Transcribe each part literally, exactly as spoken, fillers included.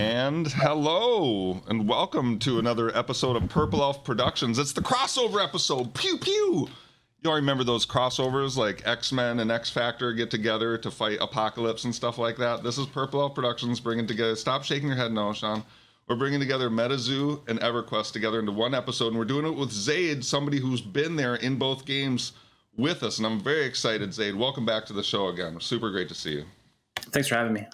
And hello, and welcome to another episode of Purple Elf Productions. It's the crossover episode. Pew, pew. You all remember those crossovers like X-Men and X-Factor get together to fight Apocalypse and stuff like that? This is Purple Elf Productions bringing together... Stop shaking your head now, Sean. We're bringing together Metazoo and Everquest together into one episode, and we're doing it with Zaide, somebody who's been there in both games with us, and I'm very excited, Zaide. Welcome back to the show again. Super great to see you. Thanks for having me.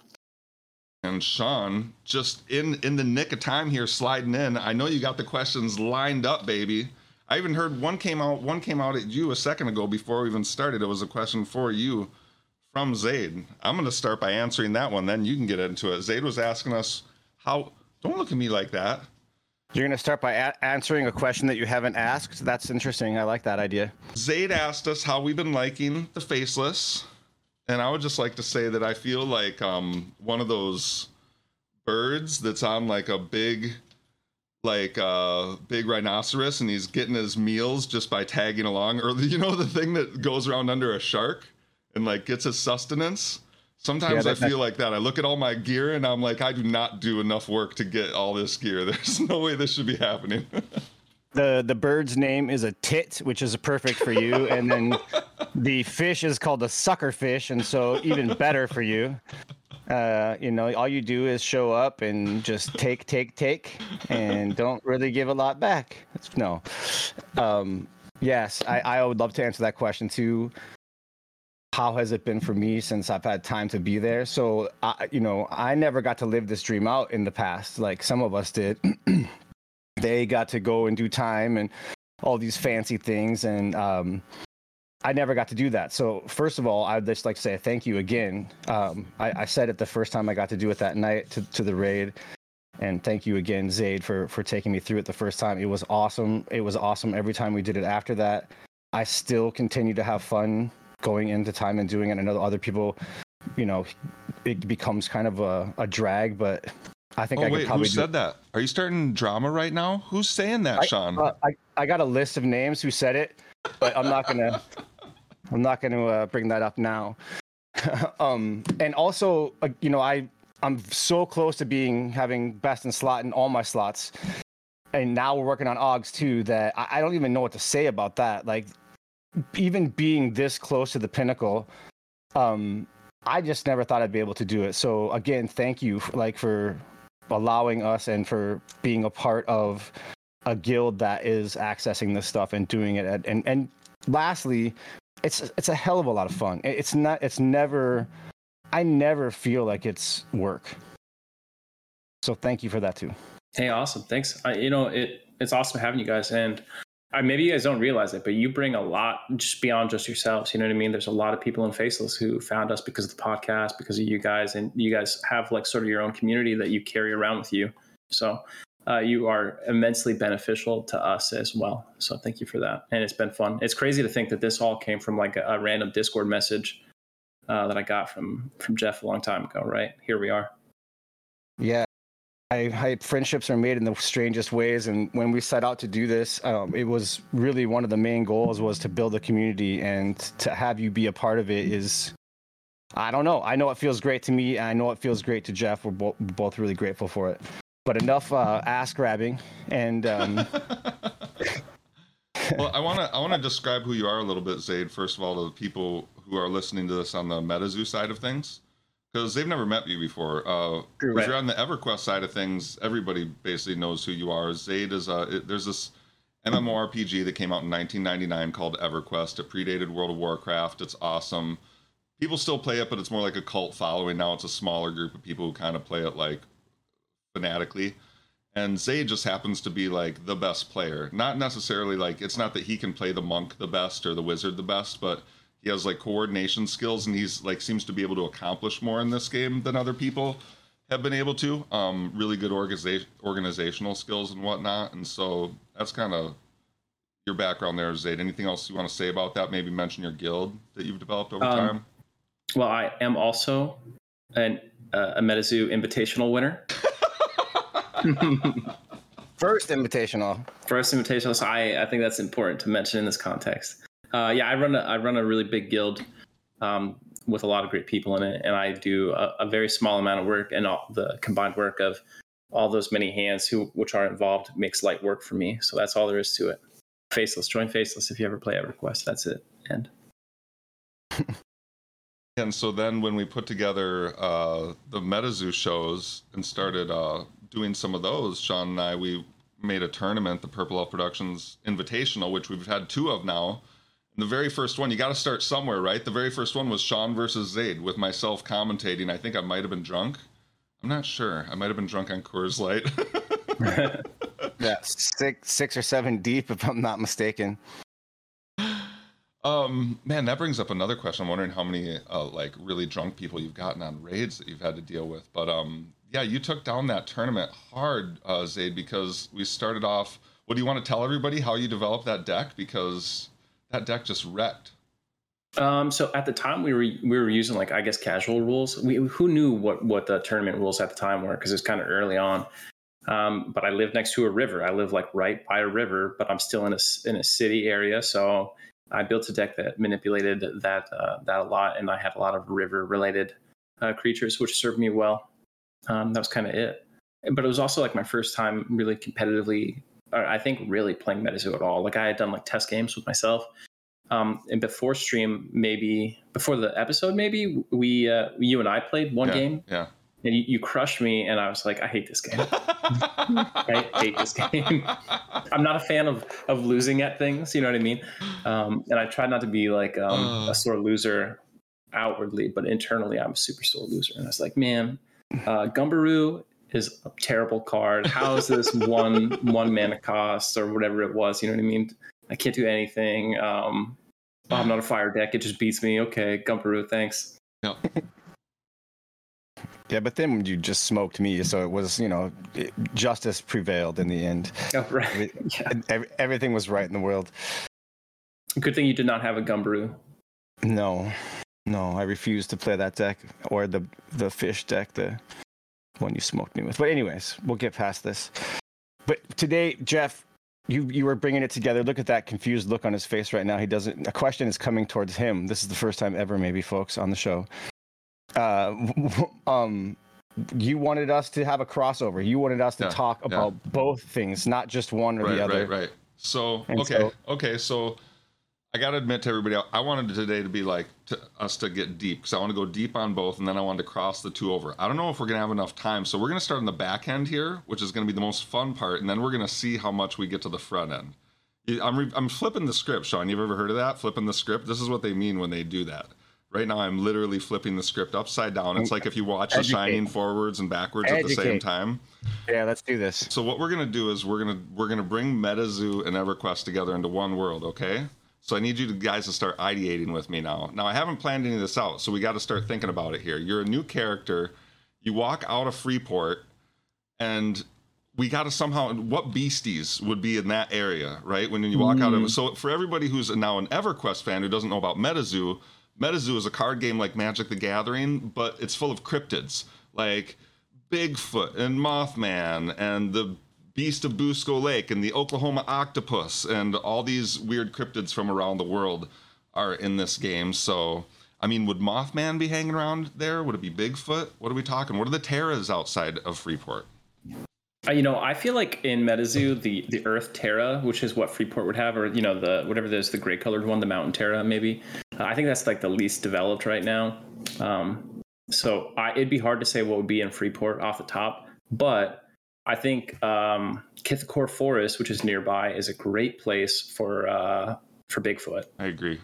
And Sean, just in, in the nick of time here, sliding in. I know you got the questions lined up, baby. I even heard one came out one came out at you a second ago before we even started. It was a question for you from Zaide. I'm going to start by answering that one, then you can get into it. Zaide was asking us how... Don't look at me like that. You're going to start by a- answering a question that you haven't asked? That's interesting. I like that idea. Zaide asked us how we've been liking the Faceless. And I would just like to say that I feel like um, one of those birds that's on like a big, like uh, big rhinoceros, and he's getting his meals just by tagging along. Or you know, the thing that goes around under a shark and like gets his sustenance. Sometimes yeah, I feel like that. I look at all my gear and I'm like, I do not do enough work to get all this gear. There's no way this should be happening. The the bird's name is a tit, which is perfect for you. And then the fish is called a sucker fish, and so even better for you. Uh, you know, all you do is show up and just take, take, take, and don't really give a lot back. It's, no. Um, yes, I, I would love to answer that question too. How has it been for me since I've had time to be there? So, I, you know, I never got to live this dream out in the past, like some of us did. They got to go and do time and all these fancy things. And um, I never got to do that. So first of all, I'd just like to say thank you again. Um, I, I said it the first time I got to do it that night to, to the raid. And thank you again, Zaide, for, for taking me through it the first time. It was awesome. It was awesome every time we did it after that. I still continue to have fun going into time and doing it. I know other people, you know, it becomes kind of a, a drag, but... I think oh, I wait, could probably who said do... that? Are you starting drama right now? Who's saying that, I, Sean? Uh, I, I got a list of names who said it, but I'm not gonna I'm not gonna uh, bring that up now. um, and also, uh, you know, I I'm so close to being having best in slot in all my slots, and now we're working on Augs too. That I, I don't even know what to say about that. Like, even being this close to the pinnacle, um, I just never thought I'd be able to do it. So again, thank you, for, like for. allowing us and for being a part of a guild that is accessing this stuff and doing it at, and and lastly it's it's a hell of a lot of fun. It's not it's never I never feel like it's work, so thank you for that too. Hey, awesome, thanks. I, you know it it's awesome having you guys, and I, maybe you guys don't realize it, but you bring a lot just beyond just yourselves. You know what I mean? There's a lot of people in Faceless who found us because of the podcast, because of you guys, and you guys have like sort of your own community that you carry around with you. So uh, you are immensely beneficial to us as well. So thank you for that. And it's been fun. It's crazy to think that this all came from like a, a random Discord message uh, that I got from, from Jeff a long time ago, right? Here we are. Yeah. I, I, friendships are made in the strangest ways, and when we set out to do this, um, it was really one of the main goals was to build a community, and to have you be a part of it is, I don't know. I know it feels great to me, and I know it feels great to Jeff. We're bo- both really grateful for it. But enough uh, ass grabbing, and um... well, I want to I want to describe who you are a little bit, Zaide. First of all, to the people who are listening to this on the Metazoo side of things. Because they've never met you before. Uh, True, right. You're on the EverQuest side of things. Everybody basically knows who you are. Zaide is a, it, there's this MMORPG that came out in nineteen ninety-nine called EverQuest. It predated World of Warcraft. It's awesome. People still play it, but it's more like a cult following now. It's a smaller group of people who kind of play it like fanatically. And Zaide just happens to be like the best player. Not necessarily like, it's not that he can play the monk the best or the wizard the best, but he has like coordination skills, and he's like seems to be able to accomplish more in this game than other people have been able to. Um, really good organiza- organizational skills and whatnot. And so that's kind of your background there, Zaide. Anything else you want to say about that? Maybe mention your guild that you've developed over um, time. Well, I am also an uh, a Metazoo Invitational winner. First Invitational. First Invitational. So I, I think that's important to mention in this context. Uh, yeah, I run a I run a really big guild. Um, with a lot of great people in it. And I do a, a very small amount of work, and all the combined work of all those many hands who which are involved makes light work for me. So that's all there is to it. Faceless. Join Faceless if you ever play EverQuest. That's it. End. And so then when we put together uh, the Metazoo shows and started uh, doing some of those, Sean and I, we made a tournament, the Purple Elf Productions Invitational, which we've had two of now. The very first one, you got to start somewhere, right? The very first one was Sean versus Zaide with myself commentating. I think I might have been drunk. I'm not sure. I might have been drunk on Coors Light. Yeah, six, six or seven deep, if I'm not mistaken. Um, man, that brings up another question. I'm wondering how many uh, like really drunk people you've gotten on raids that you've had to deal with. But um, yeah, you took down that tournament hard, uh, Zaide, because we started off. What do you want to tell everybody how you developed that deck? Because that deck just wrecked. Um, so at the time we were we were using like I guess casual rules. We who knew what what the tournament rules at the time were, because it was kind of early on. Um, but I live next to a river. I live like right by a river, but I'm still in a in a city area. So I built a deck that manipulated that uh, that a lot, and I had a lot of river related uh, creatures, which served me well. Um, that was kind of it. But it was also like my first time really competitively. I think really playing Metazoo at all. Like I had done like test games with myself, um, and before stream, maybe before the episode, maybe we uh, you and I played one yeah, game, yeah, and you, you crushed me, and I was like, I hate this game. I hate this game. I'm not a fan of of losing at things. You know what I mean? Um, and I tried not to be like um, a sore loser outwardly, but internally, I'm a super sore loser. And I was like, man, uh, Gumbaroo is a terrible card. How is this one one mana cost or whatever it was? You know what I mean? I can't do anything. Um, oh, I'm not a fire deck. It just beats me. Okay, Gumbaroo, thanks. Yeah. Yeah, but then you just smoked me, so it was, you know, it, justice prevailed in the end. Oh, right. Yeah. Every, everything was right in the world. Good thing you did not have a Gumbaroo. No, no, I refused to play that deck or the the fish deck. The one you smoked me with. But anyways, we'll get past this. But today, Jeff, you you were bringing it together. Look at that confused look on his face right now. He doesn't. A question is coming towards him. This is the first time ever, maybe, folks, on the show. Uh, um, you wanted us to have a crossover. You wanted us to yeah, talk yeah. about both things, not just one or right, the other. Right, right, right. So, and okay, so, okay, so I got to admit to everybody, I wanted today to be like to, us to get deep, because I want to go deep on both, and then I wanted to cross the two over. I don't know if we're going to have enough time, so we're going to start on the back end here, which is going to be the most fun part, and then we're going to see how much we get to the front end. I'm, re- I'm flipping the script, Sean. You've ever heard of that? Flipping the script? This is what they mean when they do that. Right now, I'm literally flipping the script upside down. It's like if you watch Educate. The Shining forwards and backwards Educate. At the same time. Yeah, let's do this. So what we're going to do is we're going to we're going to bring Metazoo and EverQuest together into one world, okay? So I need you guys to start ideating with me now. Now, I haven't planned any of this out, so we got to start thinking about it here. You're a new character. You walk out of Freeport, and we got to somehow... What beasties would be in that area, right? When you walk mm. out of... So for everybody who's now an EverQuest fan who doesn't know about Metazoo, Metazoo is a card game like Magic the Gathering, but it's full of cryptids, like Bigfoot and Mothman and the... Beast of Busco Lake and the Oklahoma Octopus and all these weird cryptids from around the world are in this game. So, I mean, would Mothman be hanging around there? Would it be Bigfoot? What are we talking? What are the Terras outside of Freeport? You know, I feel like in Metazoo, the, the Earth Terra, which is what Freeport would have, or, you know, the whatever there's the gray colored one, the Mountain Terra, maybe. Uh, I think that's like the least developed right now. Um, so I, it'd be hard to say what would be in Freeport off the top, but I think um, Kithakor Forest, which is nearby, is a great place for uh, for Bigfoot. I agree.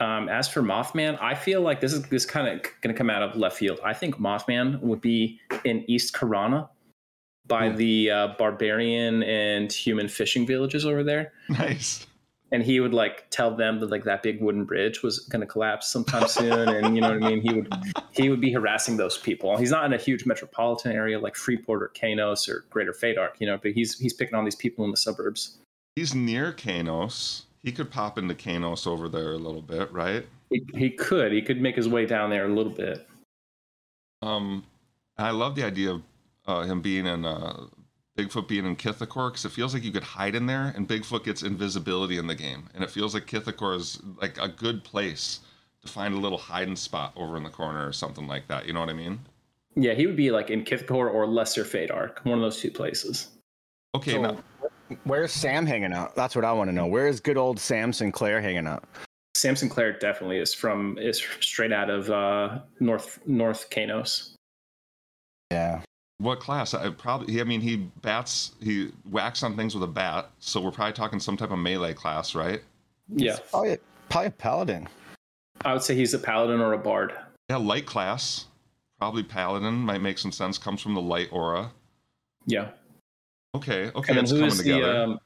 Um, as for Mothman, I feel like this is this kind of going to come out of left field. I think Mothman would be in East Karana by mm. the uh, barbarian and human fishing villages over there. Nice. And he would like tell them that like that big wooden bridge was going to collapse sometime soon, and you know what I mean. He would he would be harassing those people. He's not in a huge metropolitan area like Freeport or Kanos or Greater Fadark, you know, but he's he's picking on these people in the suburbs. He's near Kanos. He could pop into Kanos over there a little bit, right? He, he could. He could make his way down there a little bit. Um, I love the idea of uh, him being in. Uh, Bigfoot being in Kithakor, because it feels like you could hide in there, and Bigfoot gets invisibility in the game, and it feels like Kithakor is like a good place to find a little hiding spot over in the corner or something like that. You know what I mean? Yeah, he would be like in Kithkor or Lesser Fate Arc, one of those two places. Okay, so, now where's Sam hanging out? That's what I want to know. Where is good old Sam Sinclair hanging out? Sam Sinclair definitely is from is straight out of uh, North North Kanos. Yeah. What class? I probably. I mean, he bats. He whacks on things with a bat. So we're probably talking some type of melee class, right? Yeah. Probably, probably a paladin. I would say he's a paladin or a bard. Yeah, light class. Probably paladin might make some sense. Comes from the light aura. Yeah. Okay. Okay. And then it's who coming is together. The um,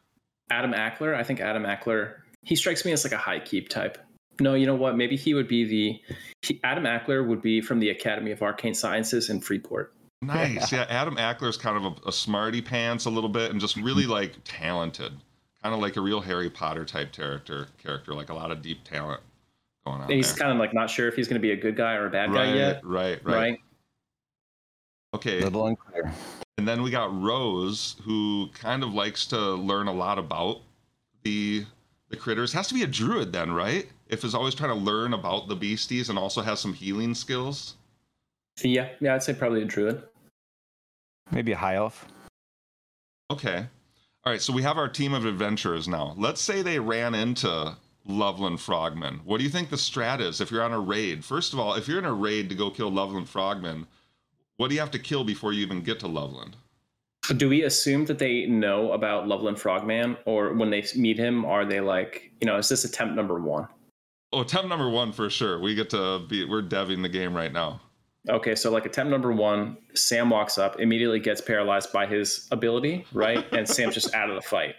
Adam Ackler? I think Adam Ackler. He strikes me as like a high keep type. No, you know what? Maybe he would be the... He, Adam Ackler would be from the Academy of Arcane Sciences in Freeport. Nice. Yeah, Adam Ackler is kind of a, a smarty pants a little bit and just really like talented. Kind of like a real Harry Potter type character, character like a lot of deep talent going on and he's there. Kind of like not sure if he's going to be a good guy or a bad right, guy yet. Right, right, right. Okay. A little unclear. And then we got Rose, who kind of likes to learn a lot about the... The critters. Has to be a druid then, right? If is always trying to learn about the beasties and also has some healing skills. Yeah, yeah, I'd say probably a druid. Maybe a high elf. Okay. All right, so we have our team of adventurers now. Let's say they ran into Loveland Frogman. What do you think the strat is if you're on a raid? First of all, if you're in a raid to go kill Loveland Frogman, what do you have to kill before you even get to Loveland? Do we assume that they know about Loveland Frogman, or when they meet him, are they like, you know, is this attempt number one? Oh, attempt number one for sure. We get to be, we're devving the game right now. Okay, so like attempt number one, Sam walks up, immediately gets paralyzed by his ability, right? And Sam's just out of the fight.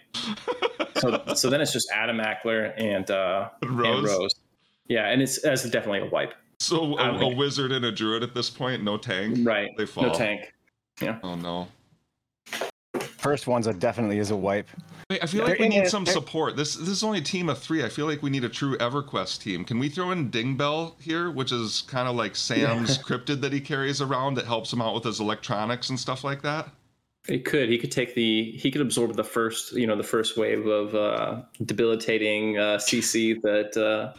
So, so then it's just Adam Ackler and, uh, Rose. and Rose. Yeah, and it's that's definitely a wipe. So a, a wizard and a druid at this point, no tank. Right. They fall. No tank. Yeah. Oh no. First one's a definitely is a wipe. Wait, I feel like we need some support. This this is only a team of three. I feel like we need a true EverQuest team. Can we throw in Dingbell here, which is kind of like Sam's cryptid that he carries around that helps him out with his electronics and stuff like that? It could. He could take the. He could absorb the first. You know, the first wave of uh, debilitating uh, C C that. Uh,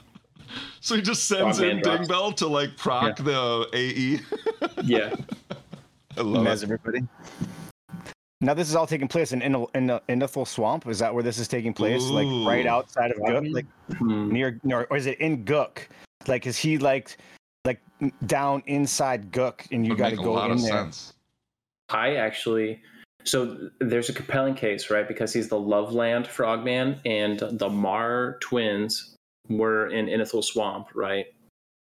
so he just sends in Dingbell to like proc yeah. the A E. Yeah. I love it. Everybody. Now, this is all taking place in in the Innothule Swamp. Is that where this is taking place? Ooh. Like right outside of Guk, like hmm. near, near, or is it in Guk? Like, is he like, like down inside Guk, and you got to go in there? Sense. I actually, so there's a compelling case, right? Because he's the Loveland Frogman, and the Mar twins were in Innothule Swamp, right?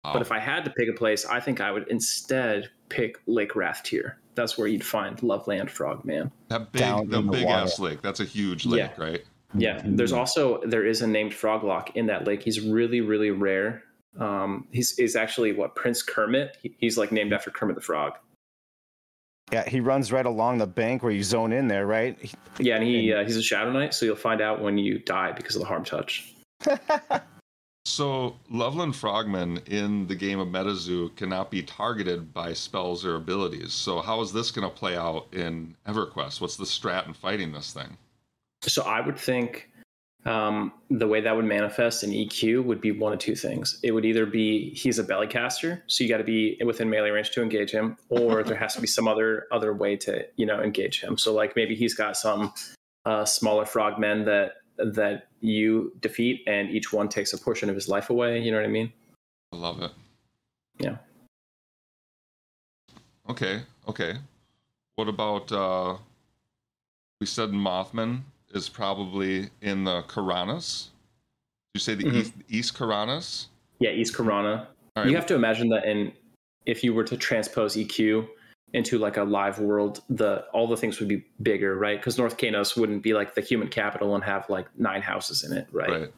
Oh. But if I had to pick a place, I think I would instead pick Lake Wrathtier. That's where you'd find Loveland Frogman. That big, the big ass lake. That's a huge lake, yeah. right? Yeah. There's also, there is a named Froglock in that lake. He's really, really rare. Um, he's, he's actually what Prince Kermit. He, he's like named after Kermit the Frog. Yeah. He runs right along the bank where you zone in there, right? He, yeah. And he, and, uh, he's a shadow knight. So you'll find out when you die because of the harm touch. So Loveland Frogman in the game of Metazoo cannot be targeted by spells or abilities. So how is this going to play out in EverQuest? What's the strat in fighting this thing? So I would think um, the way that would manifest in E Q would be one of two things. It would either be he's a belly caster, so you got to be within melee range to engage him, or there has to be some other other way to you know engage him. So like maybe he's got some uh, smaller frogmen that. that you defeat and each one takes a portion of his life away. You know what I mean? I love it. Yeah. Okay. Okay. What about, uh, we said Mothman is probably in the Karanas. Did you say the mm-hmm. East, East Karanas? Yeah. East Karana. All right. You have to imagine that in, if you were to transpose E Q into like a live world, the all the things would be bigger, right? Because North Kanos wouldn't be like the human capital and have like nine houses in it, right? Right.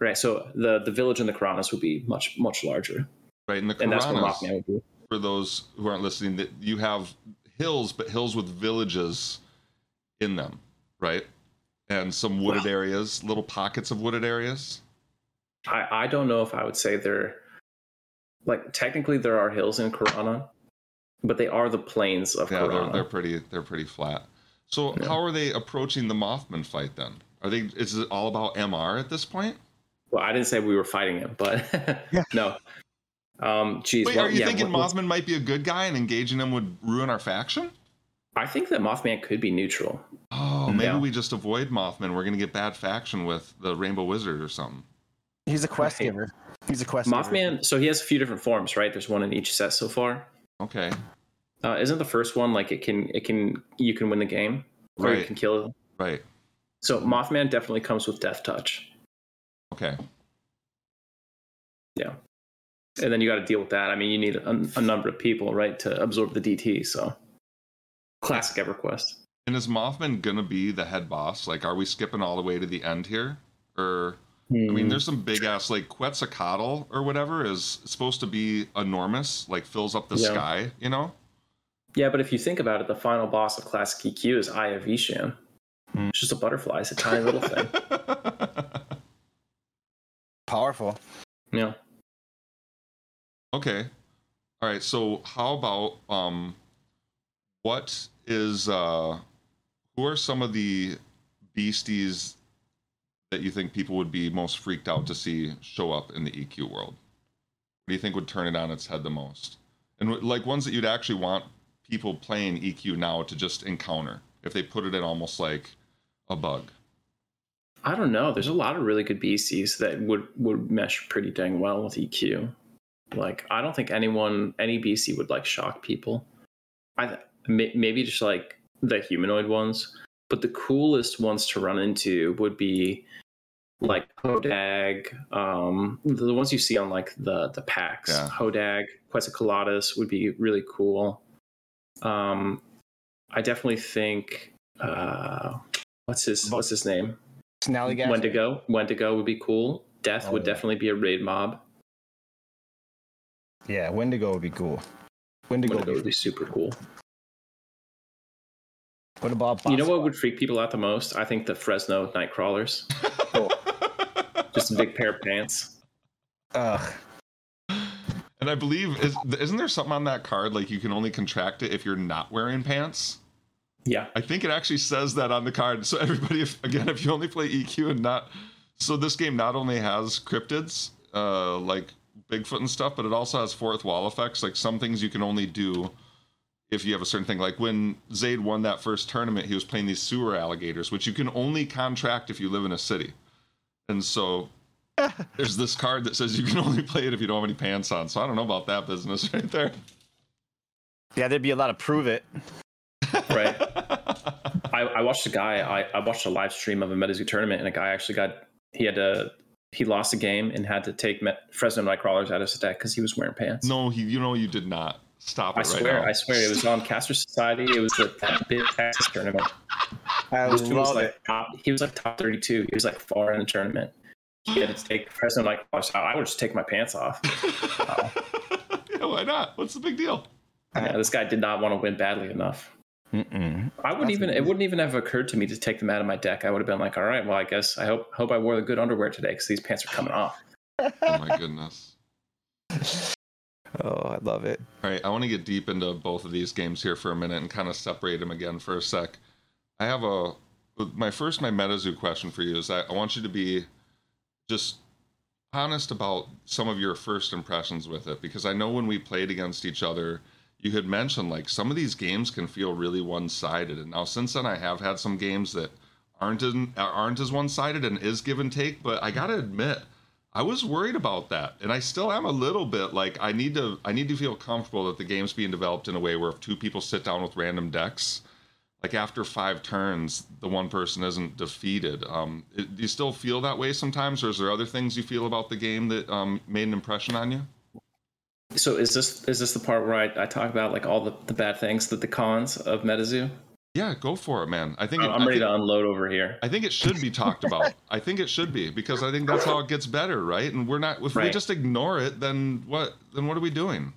Right. So the, the village in the Karanas would be much much larger. Right. And the Karanas, and that's what Mothman would be. For those who aren't listening, that you have hills, but hills with villages in them, right? And some wooded wow. areas, little pockets of wooded areas. I I don't know if I would say they're like technically there are hills in Karana. But they are the plains of Karana. Yeah, they're, they're pretty. They're pretty flat. So yeah. How are they approaching the Mothman fight then? Are they? Is it all about M R at this point? Well, I didn't say we were fighting him, but no. Um, geez, Wait, well, are you yeah, thinking well, Mothman might be a good guy and engaging him would ruin our faction? I think that Mothman could be neutral. Oh, maybe yeah. we just avoid Mothman. We're going to get bad faction with the Rainbow Wizard or something. He's a quest okay. giver. He's a quest Mothman, giver. Mothman, so he has a few different forms, right? There's one in each set so far. Okay. Uh, isn't the first one like it can, it can, you can win the game? Or right. you can kill him? Right. So Mothman definitely comes with Death Touch. Okay. Yeah. And then you got to deal with that. I mean, you need a, a number of people, right, to absorb the D T, so... Classic EverQuest. And is Mothman going to be the head boss? Like, are we skipping all the way to the end here? Or, mm. I mean, there's some big-ass, like, Quetzalcoatl or whatever is supposed to be enormous, like, fills up the yeah. sky, you know? Yeah, but if you think about it, the final boss of Classic E Q is Eye of Ishan. Mm. It's just a butterfly. It's a tiny little thing. Powerful. Yeah. Okay. All right, so how about... um? What is, uh, who are some of the beasties that you think people would be most freaked out to see show up in the E Q world? What do you think would turn it on its head the most? And like ones that you'd actually want people playing E Q now to just encounter, if they put it in almost like a bug. I don't know. There's a lot of really good beasties that would, would mesh pretty dang well with E Q. Like, I don't think anyone, any B C would like shock people. I th- Maybe just like the humanoid ones, but the coolest ones to run into would be like Hodag, um, the ones you see on like the the packs. Yeah. Hodag, Quetzalcoatlus would be really cool. Um, I definitely think uh, what's his what's his name? Snallygaster. Wendigo. Wendigo would be cool. Death oh, would yeah. definitely be a raid mob. Yeah, Wendigo would be cool. Wendigo, Wendigo would be super cool. What about you know what would freak people out the most? I think the Fresno Nightcrawlers. Cool. Just a big pair of pants. Ugh. And I believe, is, isn't there something on that card, like you can only contract it if you're not wearing pants? Yeah. I think it actually says that on the card. So everybody, if, again, if you only play E Q and not... So this game not only has cryptids, uh, like Bigfoot and stuff, but it also has fourth wall effects. Like some things you can only do... if you have a certain thing, like when Zaide won that first tournament, he was playing these sewer alligators, which you can only contract if you live in a city. And so there's this card that says you can only play it if you don't have any pants on. So I don't know about that business right there. Yeah, there'd be a lot of prove it. Right. I, I watched a guy, I, I watched a live stream of a Metazoo tournament, and a guy actually got, he had to, he lost a game and had to take Met, Fresno Nightcrawlers out of his deck because he was wearing pants. No, he, you know, you did not. Stop it I swear, right now. I swear, it was on Caster Society. It was the big Texas tournament. I was like top, he was like top thirty-two. He was like far in the tournament. He had to take Fresno Nightcrawlers out. I would just take my pants off. Wow. Yeah, why not? What's the big deal? Yeah, this guy did not want to win badly enough. Mm-mm. I wouldn't That's even. Amazing. It wouldn't even have occurred to me to take them out of my deck. I would have been like, all right, well, I guess I hope hope I wore the good underwear today because these pants are coming off. Oh my goodness. Oh, I love it. All right, I want to get deep into both of these games here for a minute and kind of separate them again for a sec. I have a... My first, my Metazoo question for you is I, I want you to be just honest about some of your first impressions with it, because I know when we played against each other, you had mentioned, like, some of these games can feel really one-sided. And now since then, I have had some games that aren't, in, aren't as one-sided and is give and take, but I got to admit... I was worried about that, and I still am a little bit. Like I need to, I need to feel comfortable that the game's being developed in a way where if two people sit down with random decks, like after five turns, the one person isn't defeated. Um, it, do you still feel that way sometimes, or is there other things you feel about the game that um, made an impression on you? So is this is this the part where I, I talk about like all the, the bad things, that the cons of Metazoo? Yeah, go for it, man. I think it, I'm ready think, to unload over here. I think it should be talked about. I think it should be, because I think that's how it gets better, right? And we're not if right. we just ignore it, then what? Then what are we doing?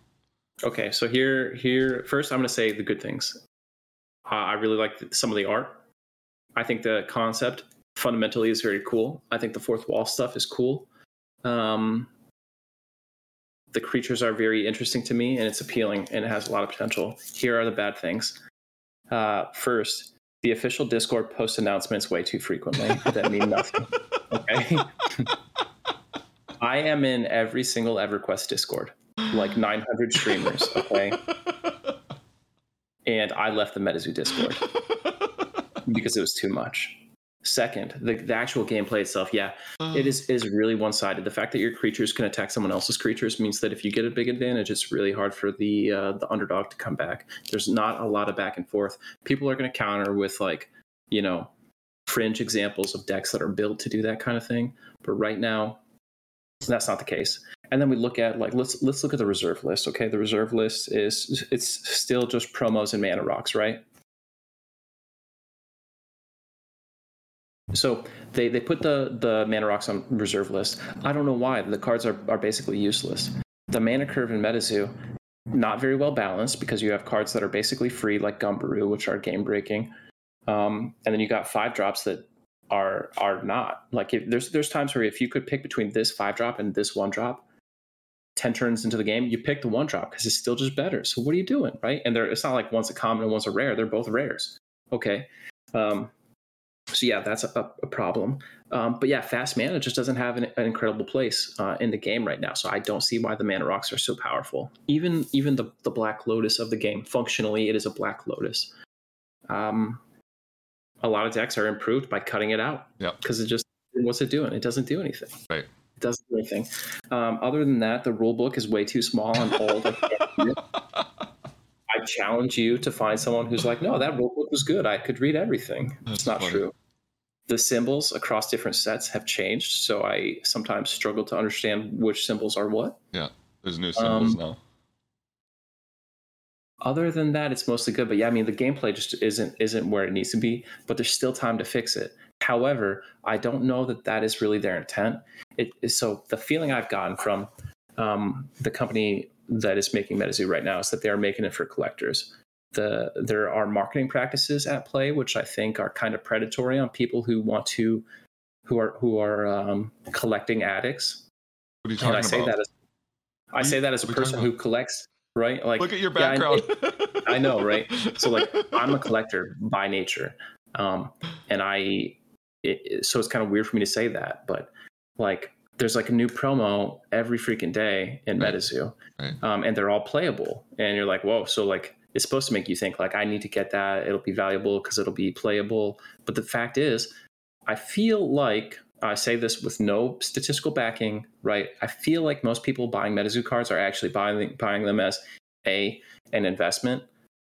Okay, so here, here first, I'm going to say the good things. Uh, I really like some of the art. I think the concept fundamentally is very cool. I think the fourth wall stuff is cool. Um, the creatures are very interesting to me, and it's appealing, and it has a lot of potential. Here are the bad things. Uh, first, the official Discord post announcements way too frequently that mean nothing. Okay, I am in every single EverQuest Discord. like nine hundred streamers, okay? And I left the Metazoo Discord because it was too much. Second, the, the actual gameplay itself, yeah, um, it is is really one-sided. The fact that your creatures can attack someone else's creatures means that if you get a big advantage, it's really hard for the uh, the underdog to come back. There's not a lot of back and forth. People are going to counter with, like, you know, fringe examples of decks that are built to do that kind of thing. But right now, that's not the case. And then we look at, like, let's let's look at the reserve list, okay? The reserve list is, it's still just promos and mana rocks, right? So they, they put the, the mana rocks on reserve list. I don't know why. The cards are, are basically useless. The mana curve in Metazoo, not very well balanced, because you have cards that are basically free, like Gumbaroo, which are game-breaking. Um, and then you got five-drops that are are not. Like, if, there's there's times where if you could pick between this five-drop and this one-drop, ten turns into the game, you pick the one-drop because it's still just better. So what are you doing, right? And they're, it's not like one's a common and one's a rare. They're both rares. Okay. Um, So yeah, that's a, a problem. Um, but yeah, fast mana just doesn't have an, an incredible place uh, in the game right now. So I don't see why the mana rocks are so powerful. Even even the, the Black Lotus of the game, functionally, it is a Black Lotus. Um, a lot of decks are improved by cutting it out. Yeah. Because it just, what's it doing? It doesn't do anything. Right. It doesn't do anything. Um, other than that, the rule book is way too small and old. I challenge you to find someone who's like, no, that rule book was good. I could read everything. That's it's not funny. True. The symbols across different sets have changed, so I sometimes struggle to understand which symbols are what. Yeah, there's new symbols um, now. Other than that, it's mostly good. But yeah, I mean, the gameplay just isn't isn't where it needs to be, but there's still time to fix it. However, I don't know that that is really their intent. It is, so the feeling I've gotten from um, the company that is making Metazoo right now is that they are making it for collectors. The, there are marketing practices at play, which I think are kind of predatory on people who want to, who are who are um, collecting addicts. What are you talking and I say about? That as, I say that as a person who collects, right? Like, look at your background. Yeah, I, I know, right? So, like, I'm a collector by nature, um, and I. It, so it's kind of weird for me to say that, but like, there's like a new promo every freaking day in right. Metazoo, right. Um, and they're all playable, and you're like, whoa, so like. It's supposed to make you think, like, I need to get that. It'll be valuable because it'll be playable. But the fact is, I feel like, I say this with no statistical backing, right? I feel like most people buying Metazoo cards are actually buying buying them as A, an investment,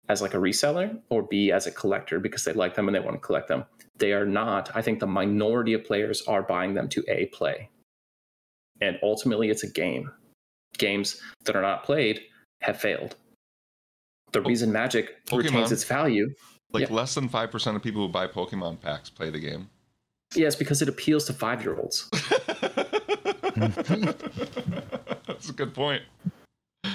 as like a reseller, or B, as a collector because they like them and they want to collect them. They are not. I think the minority of players are buying them to A, play. And ultimately, it's a game. Games that are not played have failed. The reason Magic Pokemon retains its value. Like, yeah. Less than five percent of people who buy Pokemon packs play the game. Yes, yeah, because it appeals to five-year-olds. That's a good point.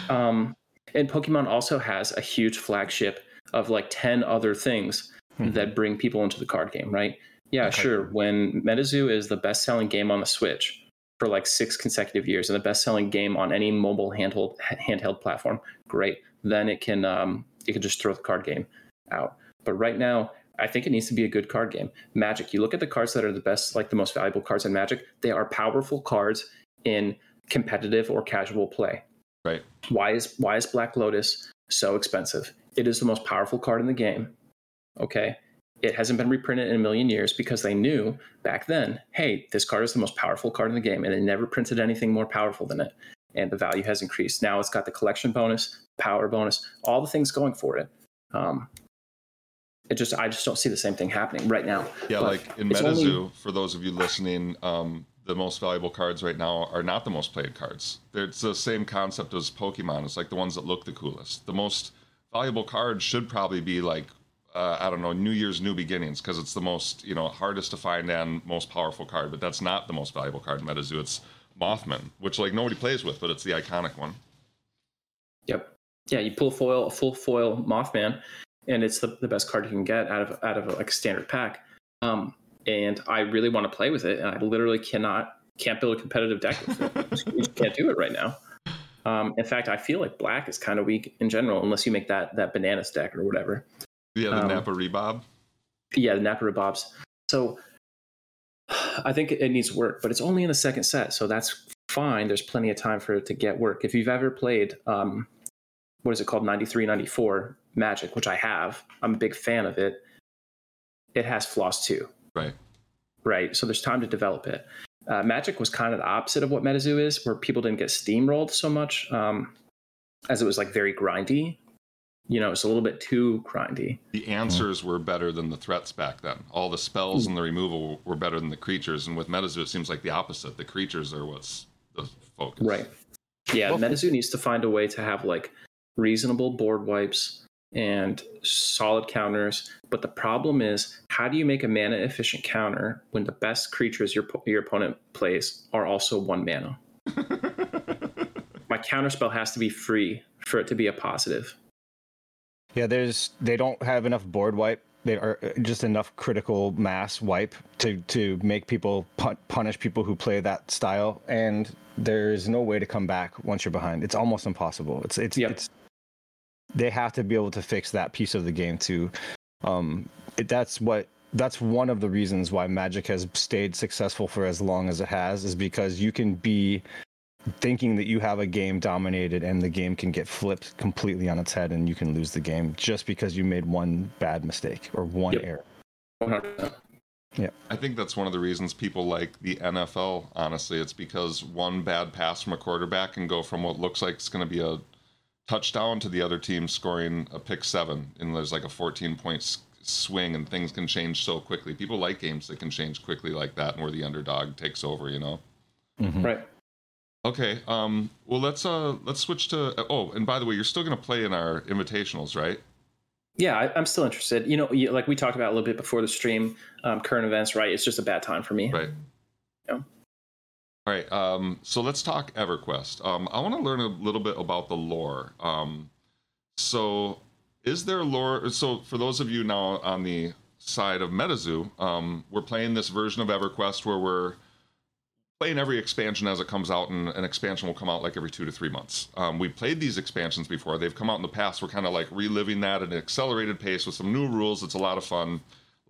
Um, and Pokemon also has a huge flagship of like ten other things hmm. that bring people into the card game, right? Yeah, okay. Sure. When Metazoo is the best-selling game on the Switch for like six consecutive years and the best-selling game on any mobile handheld, handheld platform, great. Then it can um, it can just throw the card game out. But right now, I think it needs to be a good card game. Magic, you look at the cards that are the best, like the most valuable cards in Magic, they are powerful cards in competitive or casual play. Right. Why is why is Black Lotus so expensive? It is the most powerful card in the game. Okay. It hasn't been reprinted in a million years because they knew back then, hey, this card is the most powerful card in the game, and they never printed anything more powerful than it. And the value has increased. Now it's got the collection bonus, power bonus, all the things going for it. Um, it just, I just don't see the same thing happening right now. Yeah, but like in Metazoo, only... for those of you listening, um, the most valuable cards right now are not the most played cards. They're, it's the same concept as Pokemon. It's like the ones that look the coolest. The most valuable cards should probably be like, uh, I don't know, New Year's New Beginnings, because it's the most, you know, hardest to find and most powerful card. But that's not the most valuable card in Metazoo. It's Mothman, which like nobody plays with, but it's the iconic one. Yep. Yeah, you pull foil, a full foil Mothman, and it's the, the best card you can get out of out of a, like a standard pack. Um, and I really want to play with it, and I literally cannot can't build a competitive deck with it. You just can't do it right now. Um, in fact, I feel like black is kind of weak in general, unless you make that that bananas deck or whatever. Yeah, the um, Napa Rebob. Yeah, the Napa Rebobs. So I think it needs work, but it's only in the second set, so that's fine. There's plenty of time for it to get work. If you've ever played, um, what is it called? ninety-three, ninety-four Magic, which I have. I'm a big fan of it. It has flaws too. Right. Right. So there's time to develop it. Uh, Magic was kind of the opposite of what Metazoo is, where people didn't get steamrolled so much, um, as it was like very grindy. You know, it's a little bit too grindy. The answers were better than the threats back then. All the spells and the removal were better than the creatures. And with Metazoo, it seems like the opposite. The creatures are what's the focus. Right. Yeah, well, Metazoo needs to find a way to have like reasonable board wipes and solid counters. But the problem is, how do you make a mana efficient counter when the best creatures your your opponent plays are also one mana? My counter spell has to be free for it to be a positive. Yeah, there's they don't have enough board wipe. They are just enough critical mass wipe to, to make people pun- punish people who play that style, and there's no way to come back once you're behind. It's almost impossible. It's it's yep. it's they have to be able to fix that piece of the game too. Um, it, that's what that's one of the reasons why Magic has stayed successful for as long as it has, is because you can be thinking that you have a game dominated and the game can get flipped completely on its head and you can lose the game just because you made one bad mistake or one yep. error. one hundred percent Yeah. I think that's one of the reasons people like the N F L, honestly. It's because one bad pass from a quarterback can go from what looks like it's going to be a touchdown to the other team scoring a pick seven, and there's like a fourteen-point swing, and things can change so quickly. People like games that can change quickly like that and where the underdog takes over, you know? Mm-hmm. Right. Okay, um, well, let's uh, let's switch to... Oh, and by the way, you're still going to play in our Invitationals, right? Yeah, I, I'm still interested. You know, like we talked about a little bit before the stream, um, current events, right? It's just a bad time for me. Right. Yeah. All right, um, so let's talk EverQuest. Um, I want to learn a little bit about the lore. Um, so is there lore... So for those of you now on the side of Metazoo, um, we're playing this version of EverQuest where we're playing every expansion as it comes out, and an expansion will come out like every two to three months. Um, we played these expansions before. They've come out in the past. We're kind of like reliving that at an accelerated pace with some new rules. It's a lot of fun.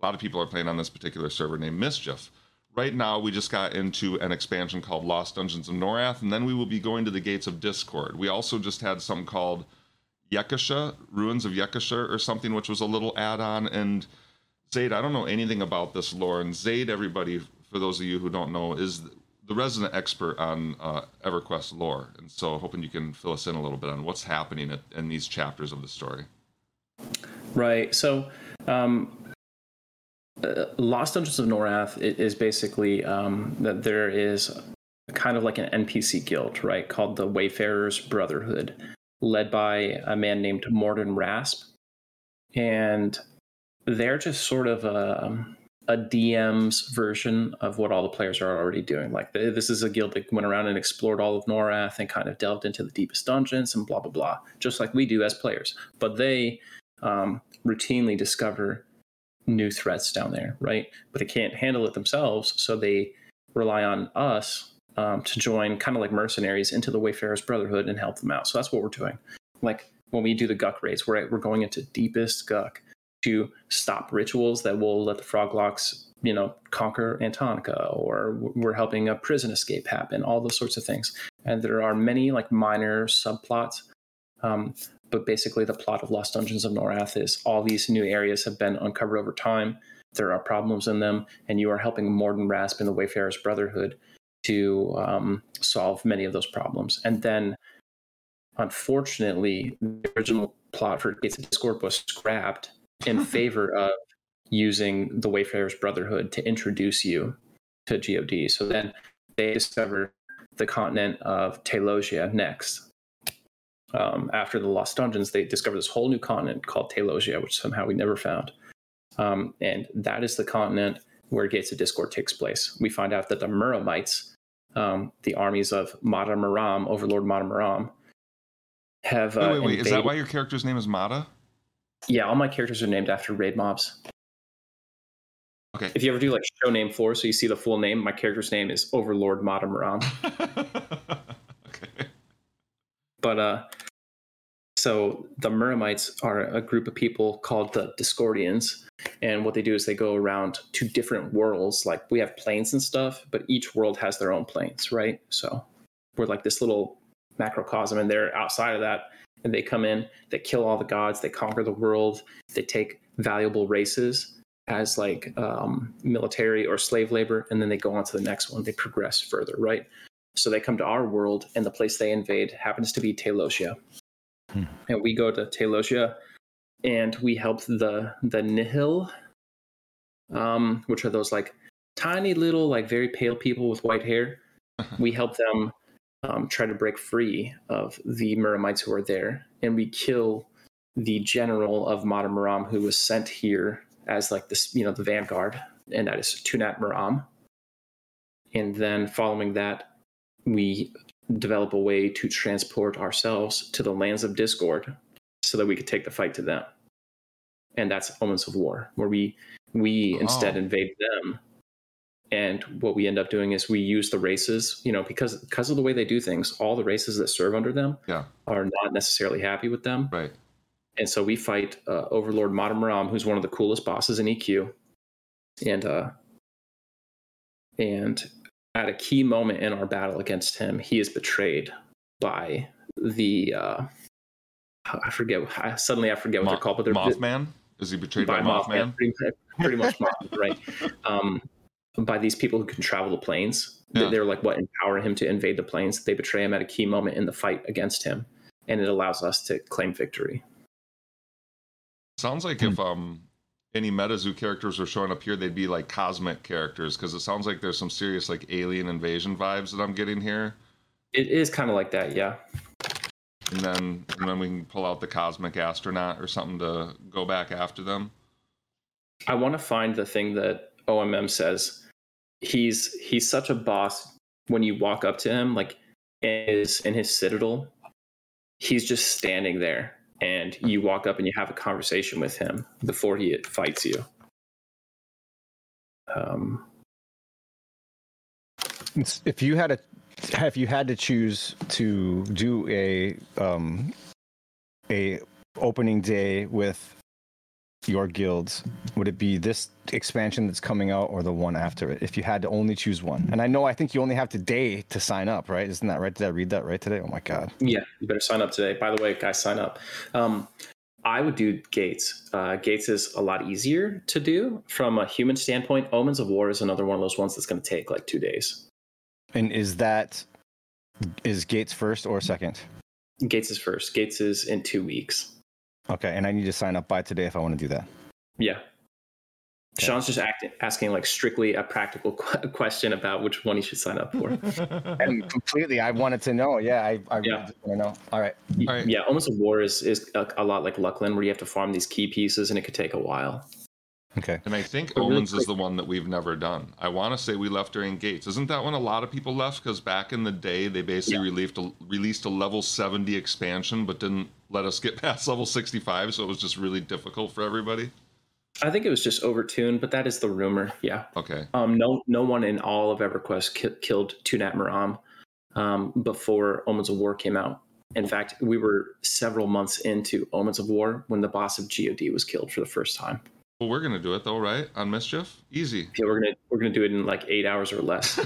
A lot of people are playing on this particular server named Mischief. Right now, we just got into an expansion called Lost Dungeons of Norath, and then we will be going to the Gates of Discord. We also just had something called Yekesha, Ruins of Yekesha or something, which was a little add-on. And Zaide, I don't know anything about this lore. And Zaide, everybody, for those of you who don't know, is... the resident expert on uh, EverQuest lore, and so hoping you can fill us in a little bit on what's happening at, in these chapters of the story. Right. So, um, uh, Lost Dungeons of Norath is basically um, that there is kind of like an N P C guild, right, called the Wayfarer's Brotherhood, led by a man named Morden Rasp, and they're just sort of a a D M's version of what all the players are already doing. Like this is a guild that went around and explored all of Norath and kind of delved into the deepest dungeons and blah, blah, blah, just like we do as players. But they um, routinely discover new threats down there, right? But they can't handle it themselves, so they rely on us um, to join kind of like mercenaries into the Wayfarer's Brotherhood and help them out. So that's what we're doing. Like when we do the Guk raids, we're, we're going into deepest Guk to stop rituals that will let the Froglocks, you know, conquer Antarctica, or we're helping a prison escape happen, all those sorts of things. And there are many like minor subplots, um, but basically the plot of Lost Dungeons of Norath is all these new areas have been uncovered over time. There are problems in them, and you are helping Morden Rasp and the Wayfarer's Brotherhood to um, solve many of those problems. And then, unfortunately, the original plot for Gates of Discord was scrapped in favor of using the Wayfarer's Brotherhood to introduce you to G O D. So then they discover the continent of Taelosia next. Um, after the Lost Dungeons, they discover this whole new continent called Taelosia, which somehow we never found. Um, and that is the continent where Gates of Discord takes place. We find out that the Muramites, um, the armies of Mata Muram, Overlord Mata Muram, have... Uh, wait, wait, wait. Invaded... Is that why your character's name is Mata? Yeah, all my characters are named after raid mobs. Okay. If you ever do like show name four, so you see the full name, my character's name is Overlord Mata Muram. Okay. But uh, so the Muramites are a group of people called the Discordians, and what they do is they go around to different worlds. Like we have planes and stuff, but each world has their own planes, right? So we're like this little macrocosm, and they're outside of that, and they come in, they kill all the gods, they conquer the world, they take valuable races as like um, military or slave labor, and then they go on to the next one. They progress further, right? So they come to our world, and the place they invade happens to be Taelosia. Hmm. And we go to Taelosia, and we help the the Nihil, um, which are those like tiny little, like very pale people with white hair. We help them um, try to break free of the Muramites who are there, and we kill the general of Mata Muram, who was sent here as like this, you know, the vanguard, and that is Tunat Muram. And then following that, we develop a way to transport ourselves to the lands of Discord so that we could take the fight to them. And that's Omens of War, where we we oh. instead invade them. And what we end up doing is we use the races, you know, because because of the way they do things, all the races that serve under them yeah. are not necessarily happy with them. Right. And so we fight uh, Overlord Mata Muram, who's one of the coolest bosses in E Q. And uh, and at a key moment in our battle against him, he is betrayed by the, uh, I forget, I, suddenly I forget what Mo- they're called. But they're Mothman? Is he betrayed by, by Mothman? Mothman? Pretty, pretty much Mothman, right? Um, by these people who can travel the planes. Yeah. They're like what empower him to invade the planes. They betray him at a key moment in the fight against him, and it allows us to claim victory. Sounds like mm-hmm. if um, any Metazoo characters were showing up here, they'd be like cosmic characters, because it sounds like there's some serious like alien invasion vibes that I'm getting here. It is kind of like that, yeah. And then and then we can pull out the cosmic astronaut or something to go back after them. I want to find the thing that O M M says. He's he's such a boss. When you walk up to him, like in his, in his citadel, he's just standing there. And you walk up and you have a conversation with him before he fights you. Um, if you had a, if you had to choose to do a um, a opening day with your guilds, would it be this expansion that's coming out or the one after it? If you had to only choose one, and I know I think you only have today to sign up, right? Isn't that right? Did I read that right today? Oh my god! Yeah, you better sign up today. By the way, guys, sign up. Um, I would do Gates. Uh, Gates is a lot easier to do from a human standpoint. Omens of War is another one of those ones that's going to take like two days. And is that is Gates first or second? Gates is first. Gates is in two weeks. Okay, and I need to sign up by today if I want to do that. Yeah. Okay. Sean's just act- asking like strictly a practical qu- question about which one he should sign up for. And completely, I wanted to know. Yeah, I, I yeah. really want to know. All right. All right. Yeah, Omens of War is, is a, a lot like Luckland, where you have to farm these key pieces, and it could take a while. Okay. And I think but Omens really is the one that we've never done. I want to say we left during Gates. Isn't that when a lot of people left? Because back in the day, they basically yeah. released, a, released a level seventy expansion, but didn't let us get past level sixty-five, so it was just really difficult for everybody. I think it was just overtuned, but that is the rumor. Yeah. Okay. Um. No. No one in all of EverQuest ki- killed Tunat Muram um, before Omens of War came out. In fact, we were several months into Omens of War when the boss of G O D was killed for the first time. Well, we're gonna do it though, right? On Mischief, easy. Yeah, we're gonna we're gonna do it in like eight hours or less. I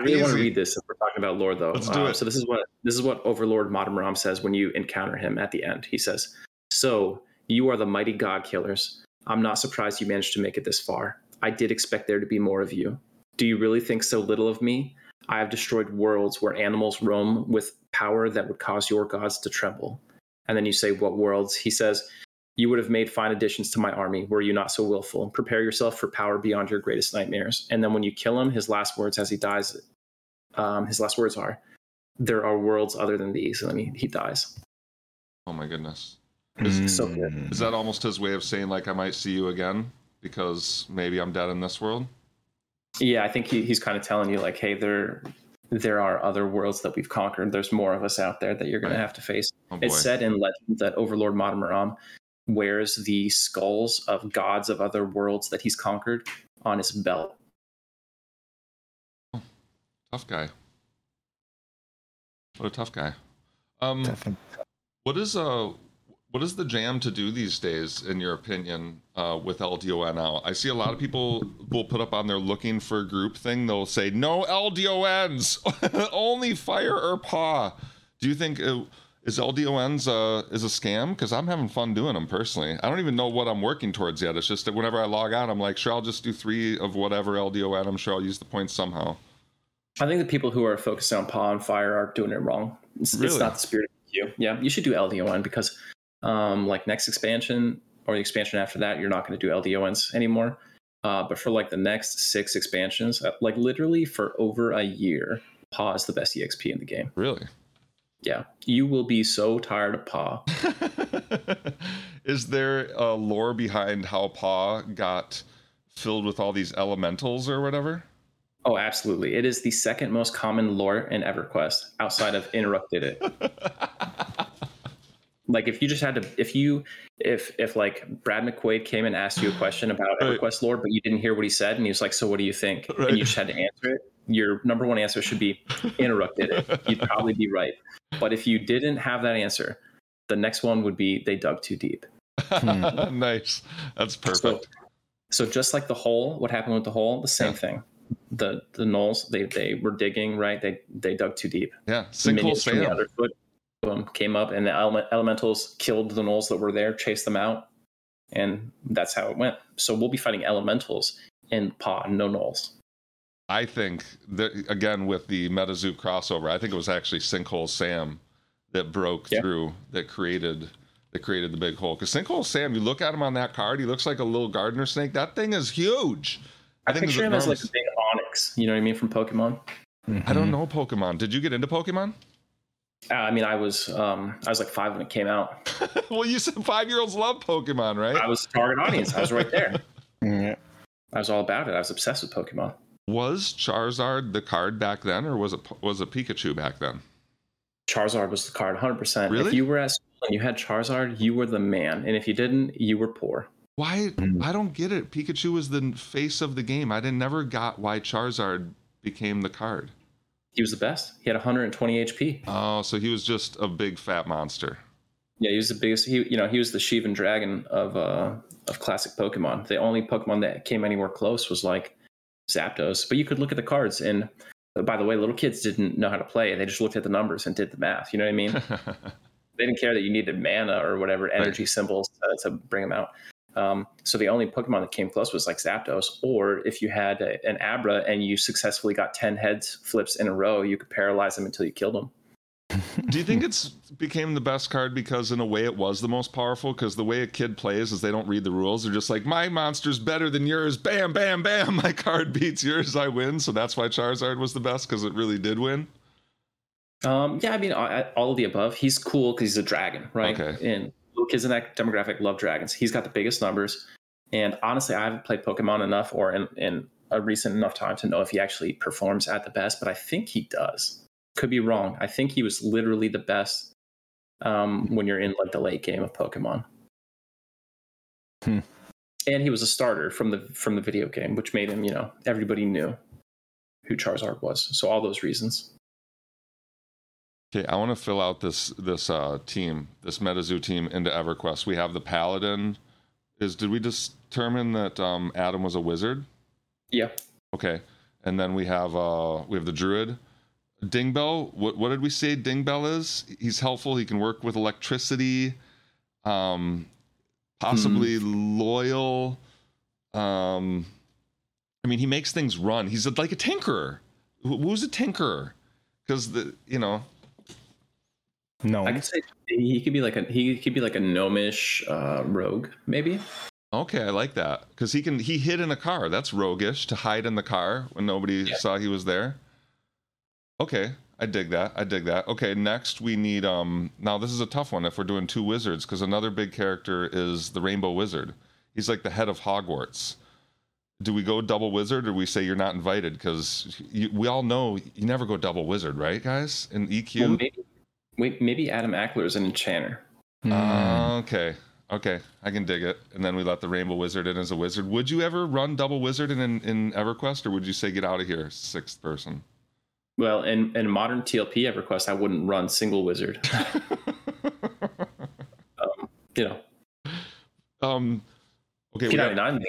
really Easy. want to read this if we're talking about lore, though. Let's do um, it. So this is what this is what Overlord Mata Muram says when you encounter him at the end. He says, "So you are the mighty god killers. I'm not surprised you managed to make it this far. I did expect there to be more of you. Do you really think so little of me? I have destroyed worlds where animals roam with power that would cause your gods to tremble." And then you say, "What worlds?" He says, "You would have made fine additions to my army were you not so willful. Prepare yourself for power beyond your greatest nightmares." And then when you kill him, his last words as he dies, um, his last words are, "There are worlds other than these." And then he, he dies. Oh my goodness. Is, mm. so good. Is that almost his way of saying, like, I might see you again because maybe I'm dead in this world? Yeah, I think he, he's kind of telling you, like, hey, there, there are other worlds that we've conquered. There's more of us out there that you're going right. to have to face. Oh, it's said in legend that Overlord Mata Muram wears the skulls of gods of other worlds that he's conquered on his belt. Oh, tough guy. What a tough guy. Um, Definitely. What is uh What is the jam to do these days, in your opinion, uh, with L D O N out? I see a lot of people will put up on their looking for a group thing. They'll say, no L D O Ns, only fire or paw. Do you think it, is L D O Ns uh, is a scam? Because I'm having fun doing them personally. I don't even know what I'm working towards yet. It's just that whenever I log on, I'm like, sure, I'll just do three of whatever L D O N. I'm sure I'll use the points somehow. I think the people who are focused on paw and fire are doing it wrong. It's, really? It's not the spirit of you. Yeah, you should do L D O N because... Um, like next expansion or the expansion after that, you're not going to do L D O Ns anymore. Uh, but for like the next six expansions, like literally for over a year, P A is the best E X P in the game. Really? Yeah. You will be so tired of P A. Is there a lore behind how P A got filled with all these elementals or whatever? Oh, absolutely. It is the second most common lore in EverQuest outside of Interrupted It. Like if you just had to, if you, if, if like Brad McQuaid came and asked you a question about right. EverQuest lore, but you didn't hear what he said. And he was like, so what do you think? Right. And you just had to answer it. Your number one answer should be interrupted it. You'd probably be right. But if you didn't have that answer, the next one would be they dug too deep. Nice. That's perfect. So, so just like the hole, what happened with the hole, the same yeah. thing. The, the gnolls, they, they were digging, right. They, they dug too deep. Yeah. Sinkhole failed. Them came up and the element, elementals killed the gnolls that were there, chased them out, and that's how it went. So we'll be fighting elementals in P A, no gnolls. I think that again with the Metazoo crossover, I think it was actually Sinkhole Sam that broke yeah. through, that created that created the big hole. Because Sinkhole Sam, you look at him on that card, he looks like a little gardener snake. That thing is huge. I, I picture him enormous. As like a big Onix. You know what I mean from Pokemon. Mm-hmm. I don't know Pokemon. Did you get into Pokemon? Uh, I mean, I was um, I was like five when it came out. Well, you said five-year-olds love Pokemon, right? I was the target audience. I was right there. Yeah. I was all about it. I was obsessed with Pokemon. Was Charizard the card back then, or was it was it Pikachu back then? Charizard was the card, one hundred percent. Really? If you were at school and you had Charizard, you were the man. And if you didn't, you were poor. Why? I don't get it. Pikachu was the face of the game. I didn't, never got why Charizard became the card. He was the best. He had one hundred twenty H P. Oh, so he was just a big fat monster. Yeah, he was the biggest. He, you know, he was the Shivan Dragon of uh, of classic Pokemon. The only Pokemon that came anywhere close was like Zapdos. But you could look at the cards, and by the way, little kids didn't know how to play. They just looked at the numbers and did the math. You know what I mean? They didn't care that you needed mana or whatever energy right. symbols to, to bring them out. Um, so the only Pokemon that came close was like Zapdos, or if you had a, an Abra and you successfully got ten head flips in a row, you could paralyze them until you killed them. Do you think it's became the best card because in a way it was the most powerful? Because the way a kid plays is they don't read the rules. They're just like, my monster's better than yours. Bam, bam, bam. My card beats yours. I win. So that's why Charizard was the best, because it really did win. Um, yeah, I mean, all of the above. He's cool because he's a dragon, right? Okay. And kids in that demographic love dragons. He's got the biggest numbers, and honestly, I haven't played Pokemon enough or in, in a recent enough time to know if he actually performs at the best, but I think he does. Could be wrong. I think he was literally the best um, when you're in like the late game of Pokemon. Hmm. And he was a starter from the from the video game, which made him, you know, everybody knew who Charizard was. So all those reasons. Okay, I want to fill out this this uh, team, this Metazoo team into EverQuest. We have the Paladin. Is did we determine that um, Adam was a wizard? Yeah. Okay, and then we have uh, we have the Druid, Dingbell. What what did we say Dingbell is? He's helpful. He can work with electricity, um, possibly hmm. loyal. Um, I mean, he makes things run. He's like a tinkerer. Who's a tinkerer? Because the you know. No, I could say he could be like a he could be like a gnomish uh, rogue, maybe. Okay, I like that because he can he hid in a car. That's roguish to hide in the car when nobody yeah. saw he was there. Okay, I dig that. I dig that. Okay, next we need um. Now this is a tough one if we're doing two wizards because another big character is the Rainbow Wizard. He's like the head of Hogwarts. Do we go double wizard or we say you're not invited because we all know you never go double wizard, right, guys? In E Q. Well, maybe- Wait, maybe Adam Ackler is an enchanter. Mm. Uh, okay, okay, I can dig it. And then we let the Rainbow Wizard in as a wizard. Would you ever run double wizard in, in, in EverQuest, or would you say get out of here, sixth person? Well, in, in modern T L P EverQuest, I wouldn't run single wizard. um, you know. Um, okay, we got,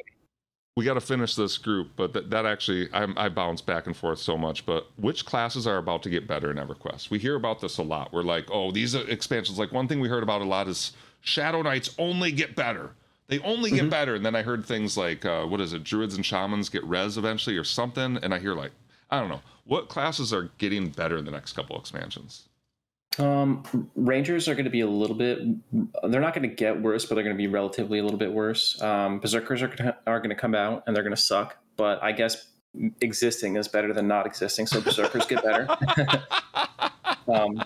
we got to finish this group, but that, that actually, I'm, I bounce back and forth so much, but which classes are about to get better in EverQuest? We hear about this a lot. We're like, oh, these are expansions. Like, one thing we heard about a lot is Shadow Knights only get better. They only get mm-hmm. better. And then I heard things like, uh, what is it, Druids and Shamans get res eventually or something. And I hear like, I don't know, what classes are getting better in the next couple expansions? Um, Rangers are going to be a little bit, they're not going to get worse, but they're going to be relatively a little bit worse. Um, Berserkers are, are going to come out and they're going to suck, but I guess existing is better than not existing. So Berserkers get better. um,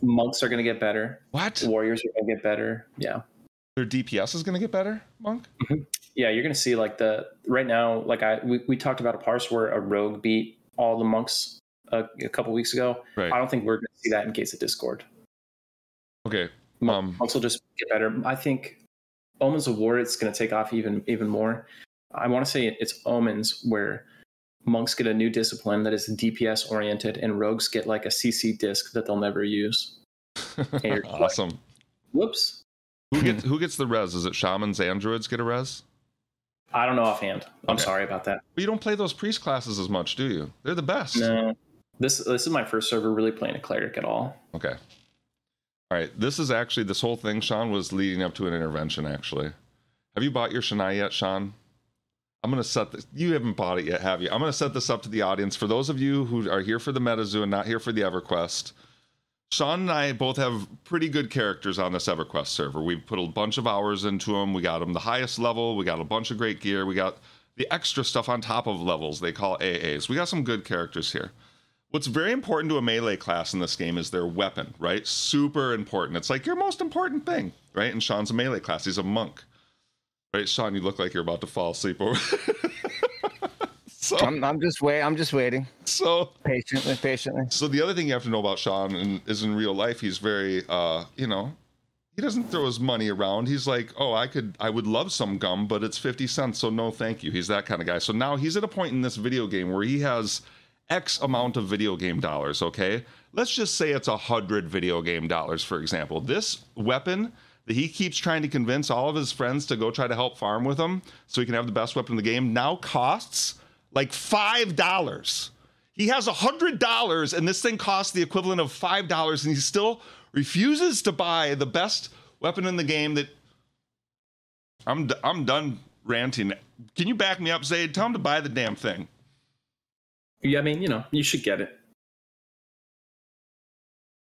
monks are going to get better. What? Warriors are going to get better. Yeah. Their D P S is going to get better, Monk? Mm-hmm. Yeah, you're going to see like the, right now, like I, we, we talked about a parse where a rogue beat all the monks a, a couple weeks ago. Right. I don't think we're going to see that in Gates of Discord. Okay. Um, monks will just get better. I think Omens of War, it's going to take off even, even more. I want to say it's Omens where monks get a new discipline that is D P S oriented and rogues get like a C C disc that they'll never use. Awesome. Like, whoops. Who gets who gets the res? Is it shamans and druids get a res? I don't know offhand. I'm okay. Sorry about that. But you don't play those priest classes as much, do you? They're the best. No. This this is my first server really playing a cleric at all. Okay. All right. This is actually, this whole thing, Sean, was leading up to an intervention, actually. Have you bought your Shania yet, Sean? I'm going to set this. You haven't bought it yet, have you? I'm going to set this up to the audience. For those of you who are here for the Metazoo and not here for the EverQuest, Sean and I both have pretty good characters on this EverQuest server. We've put a bunch of hours into them. We got them the highest level. We got a bunch of great gear. We got the extra stuff on top of levels they call A As. We got some good characters here. What's very important to a melee class in this game is their weapon, right? Super important. It's like your most important thing, right? And Sean's a melee class. He's a monk. Right, Sean, you look like you're about to fall asleep over So, I'm, I'm just wait. I'm just waiting. So patiently, patiently. So the other thing you have to know about Sean and is in real life, he's very, uh, you know, he doesn't throw his money around. He's like, oh, I could, I would love some gum, but it's fifty cents. So no, thank you. He's that kind of guy. So now he's at a point in this video game where he has X amount of video game dollars. Okay, let's just say it's a hundred video game dollars, for example. This weapon that he keeps trying to convince all of his friends to go try to help farm with him, so he can have the best weapon in the game, now costs like five dollars. He has one hundred dollars and this thing costs the equivalent of five dollars and he still refuses to buy the best weapon in the game that... I'm d- I'm done ranting. Can you back me up, Zaide? Tell him to buy the damn thing. Yeah, I mean, you know, you should get it.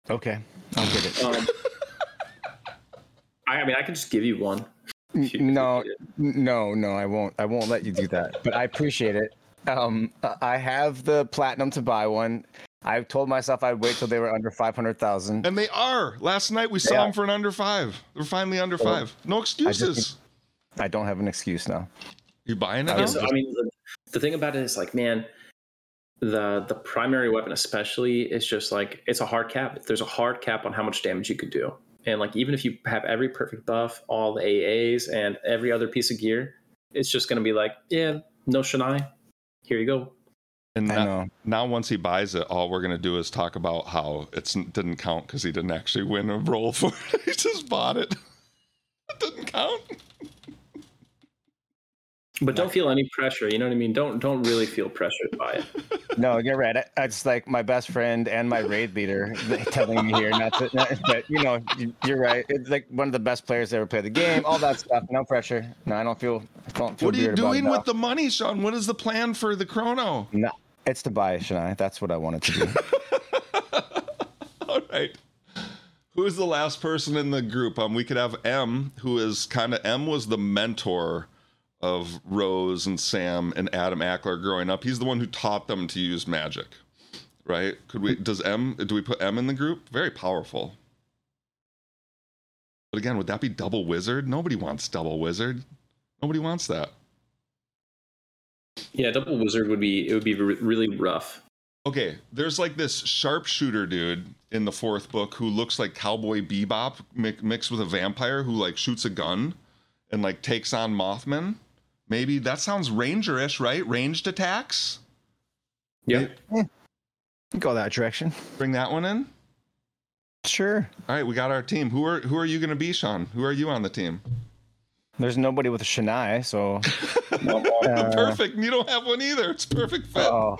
Okay, I'll get it. Um, I, I mean, I can just give you one. No, no, no, I won't. I won't let you do that, but I appreciate it. Um, I have the platinum to buy one. I've told myself I'd wait till they were under five hundred thousand, and they are. Last night we saw yeah. them for an under five. They're finally under so, five. No excuses. I, just, I don't have an excuse now. You buying it? Yeah, so, I mean, the, the thing about it is, like, man, the the primary weapon, especially, is just like it's a hard cap. There's a hard cap on how much damage you could do, and like even if you have every perfect buff, all the A As, and every other piece of gear, it's just going to be like, yeah, no Shania. Here you go. And I now, know. now once he buys it, all we're going to do is talk about how it didn't count because he didn't actually win a roll for it. He just bought it. It didn't count. But don't feel any pressure, you know what I mean? Don't don't really feel pressured by it. No, you're right. I, I just like my best friend and my raid leader telling me here not to, not, but you know, you're right. It's like one of the best players to ever play the game, all that stuff. No pressure. No, I don't feel. I don't feel. What are you doing with the money, Sean? What is the plan for the chrono? No, it's to buy it, Shania. That's what I wanted to do. All right. Who is the last person in the group? Um, we could have M, who is kind of M was the mentor of Rose and Sam and Adam Ackler growing up. He's the one who taught them to use magic, right? Could we, does M, do we put M in the group? Very powerful. But again, would that be double wizard? Nobody wants double wizard. Nobody wants that. Yeah, double wizard would be, it would be really rough. Okay, there's like this sharpshooter dude in the fourth book who looks like Cowboy Bebop mixed with a vampire who like shoots a gun and like takes on Mothman. Maybe that sounds ranger-ish, right? Ranged attacks? Yep. Yeah. Go that direction. Bring that one in. Sure. All right, we got our team. Who are who are you going to be, Sean? Who are you on the team? There's nobody with a Shania, so uh, perfect. You don't have one either. It's perfect fit. Oh,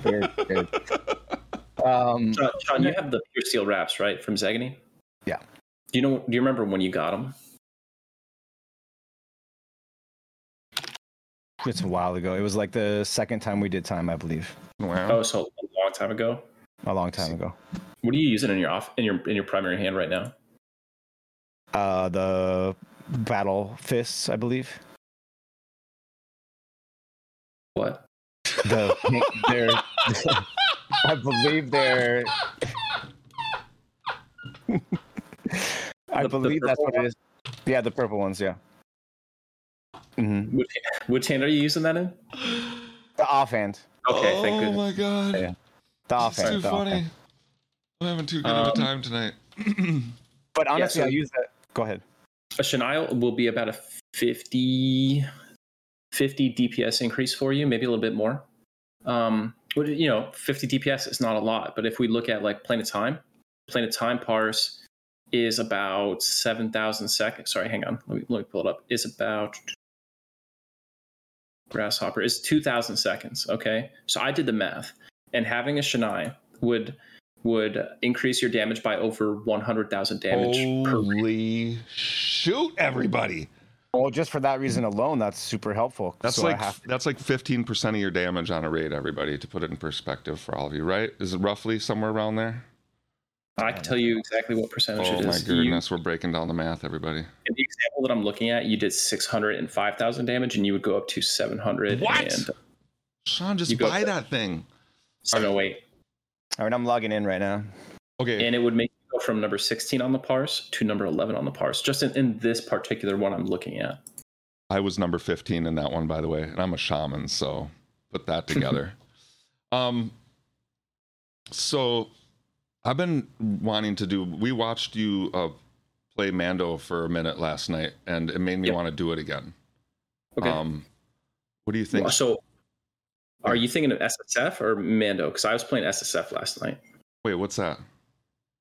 very good. Um, Sean, Sean, you have the pure steel wraps, right, from Zegany? Yeah. Do you know? Do you remember when you got them? It's a while ago. It was like the second time we did time, I believe. Wow. Oh, so a long time ago. A long time ago. What are you using in your off in your in your primary hand right now? Uh, the battle fists, I believe. What? The they're. I believe they're. I the, believe the that's what it is. Yeah, the purple ones. Yeah. Mm-hmm. Which, which hand are you using that in? The offhand. Okay, oh, thank goodness. Oh my god. Yeah. The offhand. Too the funny. Offhand. I'm having too good um, of a time tonight. But honestly, yeah, so I use that. Go ahead. A Shania will be about a fifty, fifty D P S increase for you, maybe a little bit more. Um, but, you know, fifty D P S is not a lot, but if we look at like Planet Time, Planet Time parse is about seven thousand seconds. Sorry, hang on. Let me let me pull it up. Is about. Grasshopper is two thousand seconds. Okay, so I did the math, and having a Shania would would increase your damage by over one hundred thousand damage. Holy per shoot, everybody! Well, just for that reason alone, that's super helpful. That's so like to... that's like fifteen percent of your damage on a raid, everybody. To put it in perspective for all of you, right? Is it roughly somewhere around there? I can tell you exactly what percentage oh, it is. Oh my goodness, you, we're breaking down the math, everybody. In the example that I'm looking at, you did six hundred five thousand damage, and you would go up to seven hundred. What? And Sean, just buy that thing. So, no, wait. All right, I'm logging in right now. Okay. And it would make you go from number sixteen on the parse to number eleven on the parse, just in, in this particular one I'm looking at. I was number fifteen in that one, by the way, and I'm a shaman, so put that together. um. So... I've been wanting to do, we watched you uh, play Mando for a minute last night, and it made me yep. want to do it again. Okay. Um, what do you think? So are you thinking of S S F or Mando? Because I was playing S S F last night. Wait, what's that?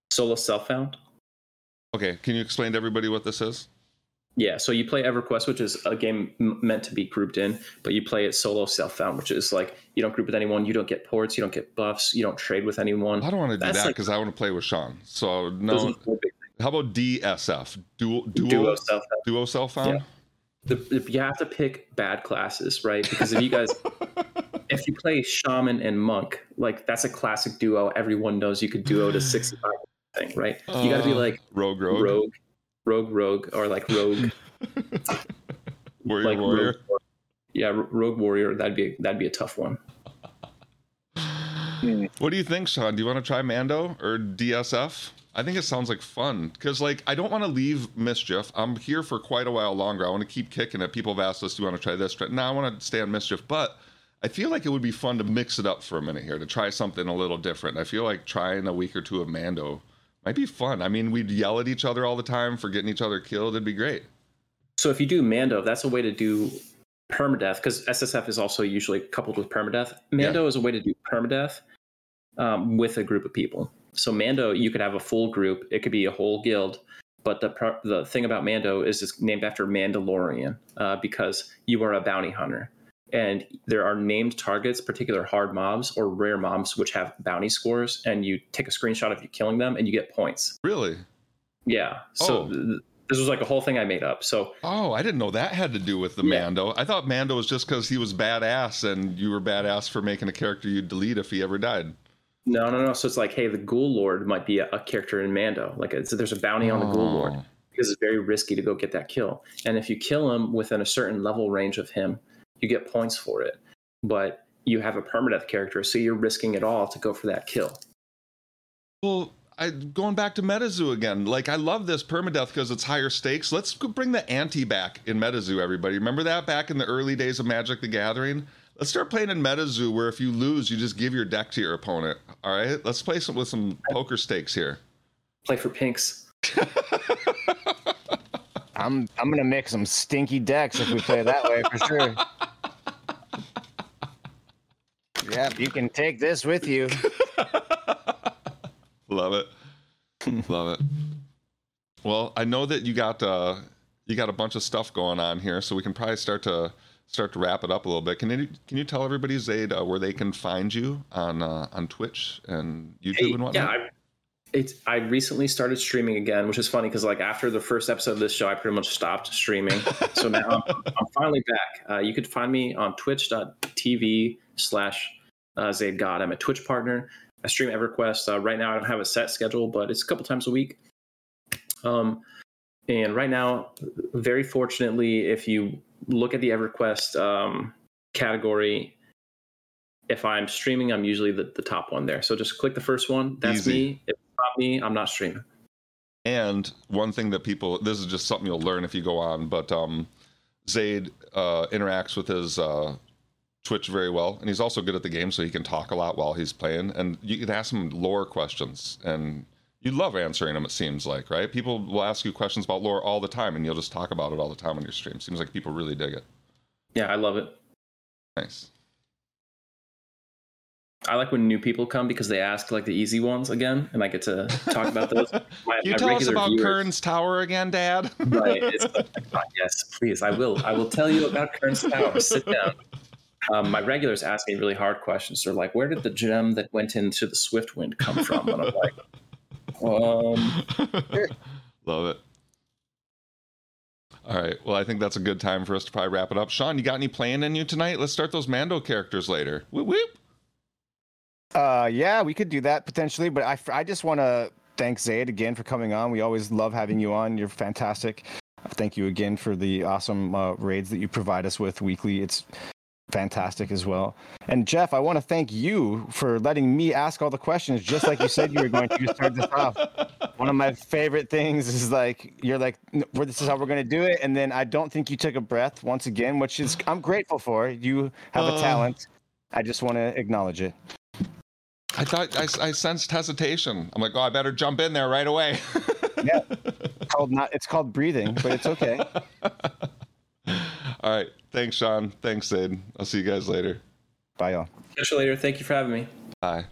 Solo Self-Found. Okay. Can you explain to everybody what this is? Yeah. So you play EverQuest, which is a game meant to be grouped in, but you play it solo self-found, which is like, you don't group with anyone, you don't get ports, you don't get buffs, you don't trade with anyone. I don't want to do That's that because like, I want to play with Sean. So no. How about D S F? Duo, duo, duo self-found. Duo self-found? Yeah. The, the, you have to pick bad classes, right? Because if you guys... If you play Shaman and Monk, like that's a classic duo. Everyone knows you could duo to sixty-five thing, right? You got to be like... Uh, rogue, rogue. Rogue. Rogue, rogue, or like rogue, warrior, like warrior. Rogue, rogue, yeah, rogue warrior. That'd be that'd be a tough one. What do you think, Sean? Do you want to try Mando or D S F? I think it sounds like fun because, like, I don't want to leave Mischief. I'm here for quite a while longer. I want to keep kicking it. People have asked us, "Do you want to try this?" Try... No, I want to stay on Mischief, but I feel like it would be fun to mix it up for a minute here to try something a little different. I feel like trying a week or two of Mando. Might be fun. I mean, we'd yell at each other all the time for getting each other killed. It'd be great. So if you do Mando, that's a way to do permadeath, because S S F is also usually coupled with permadeath. Mando yeah. is a way to do permadeath um, with a group of people. So Mando, you could have a full group. It could be a whole guild. But the the thing about Mando is it's named after Mandalorian uh, because you are a bounty hunter. And there are named targets, particular hard mobs or rare mobs, which have bounty scores. And you take a screenshot of you killing them and you get points. Really? Yeah. So oh. th- this was like a whole thing I made up. So Oh, I didn't know that had to do with the yeah. Mando. I thought Mando was just because he was badass and you were badass for making a character you'd delete if he ever died. No, no, no. So it's like, hey, the Ghoul Lord might be a, a character in Mando. Like it's, there's a bounty on the oh. Ghoul Lord because it's very risky to go get that kill. And if you kill him within a certain level range of him, you get points for it, but you have a permadeath character, so you're risking it all to go for that kill. Well, I going back to Metazoo again, like I love this permadeath because it's higher stakes. Let's bring the ante back in Metazoo, everybody. Remember that back in the early days of Magic the Gathering? Let's start playing in Metazoo where if you lose, you just give your deck to your opponent. All right, let's play some with some poker stakes here. Play for pinks. I'm I'm gonna make some stinky decks if we play that way for sure. Yeah, you can take this with you. Love it. Love it. Well, I know that you got uh, you got a bunch of stuff going on here, so we can probably start to start to wrap it up a little bit. Can you can you tell everybody, Zaide, uh, where they can find you on uh, on Twitch and YouTube hey, and whatnot? Yeah, I, it's I recently started streaming again, which is funny because like after the first episode of this show, I pretty much stopped streaming. So now I'm, I'm finally back. Uh, you could find me on twitch.tv slash Zaide God. I'm a Twitch partner. I stream EverQuest. Uh, right now, I don't have a set schedule, but it's a couple times a week. Um, and right now, very fortunately, if you look at the EverQuest um, category, if I'm streaming, I'm usually the, the top one there. So just click the first one. That's Easy. me. If it's not me, I'm not streaming. And one thing that people, this is just something you'll learn if you go on, but um, Zaide uh, interacts with his uh, Twitch very well, and he's also good at the game, so he can talk a lot while he's playing. And you can ask him lore questions, and you love answering them, it seems like, right? People will ask you questions about lore all the time, and you'll just talk about it all the time on your stream. Seems like people really dig it. Yeah, I love it. Nice. I like when new people come because they ask like the easy ones again, and I get to talk about those. My, you my tell us about viewers. Kern's Tower again, Dad. Right. It's, yes, please. I will. I will tell you about Kern's Tower. Sit down. Um, my regulars ask me really hard questions. They're like, where did the gem that went into the Swiftwind come from? And I'm like, um, here. Love it. All right. Well, I think that's a good time for us to probably wrap it up. Sean, you got any playing in you tonight? Let's start those Mando characters later. Whoop, whoop. Uh, yeah, we could do that potentially, but I, I just want to thank Zaide again for coming on. We always love having you on. You're fantastic. Thank you again for the awesome uh, raids that you provide us with weekly. It's fantastic as well. And Jeff, I want to thank you for letting me ask all the questions, just like you said you were going to start this off. One of my favorite things is like you're like, this is how we're going to do it, and then I don't think you took a breath once again, which is I'm grateful for. You have a uh, talent. I just want to acknowledge it. I thought I, I sensed hesitation. I'm like, oh, I better jump in there right away. Yeah, it's called not. It's called breathing, but it's okay. All right. Thanks, Sean. Thanks, Zaide. I'll see you guys later. Bye, y'all. Catch you later. Thank you for having me. Bye.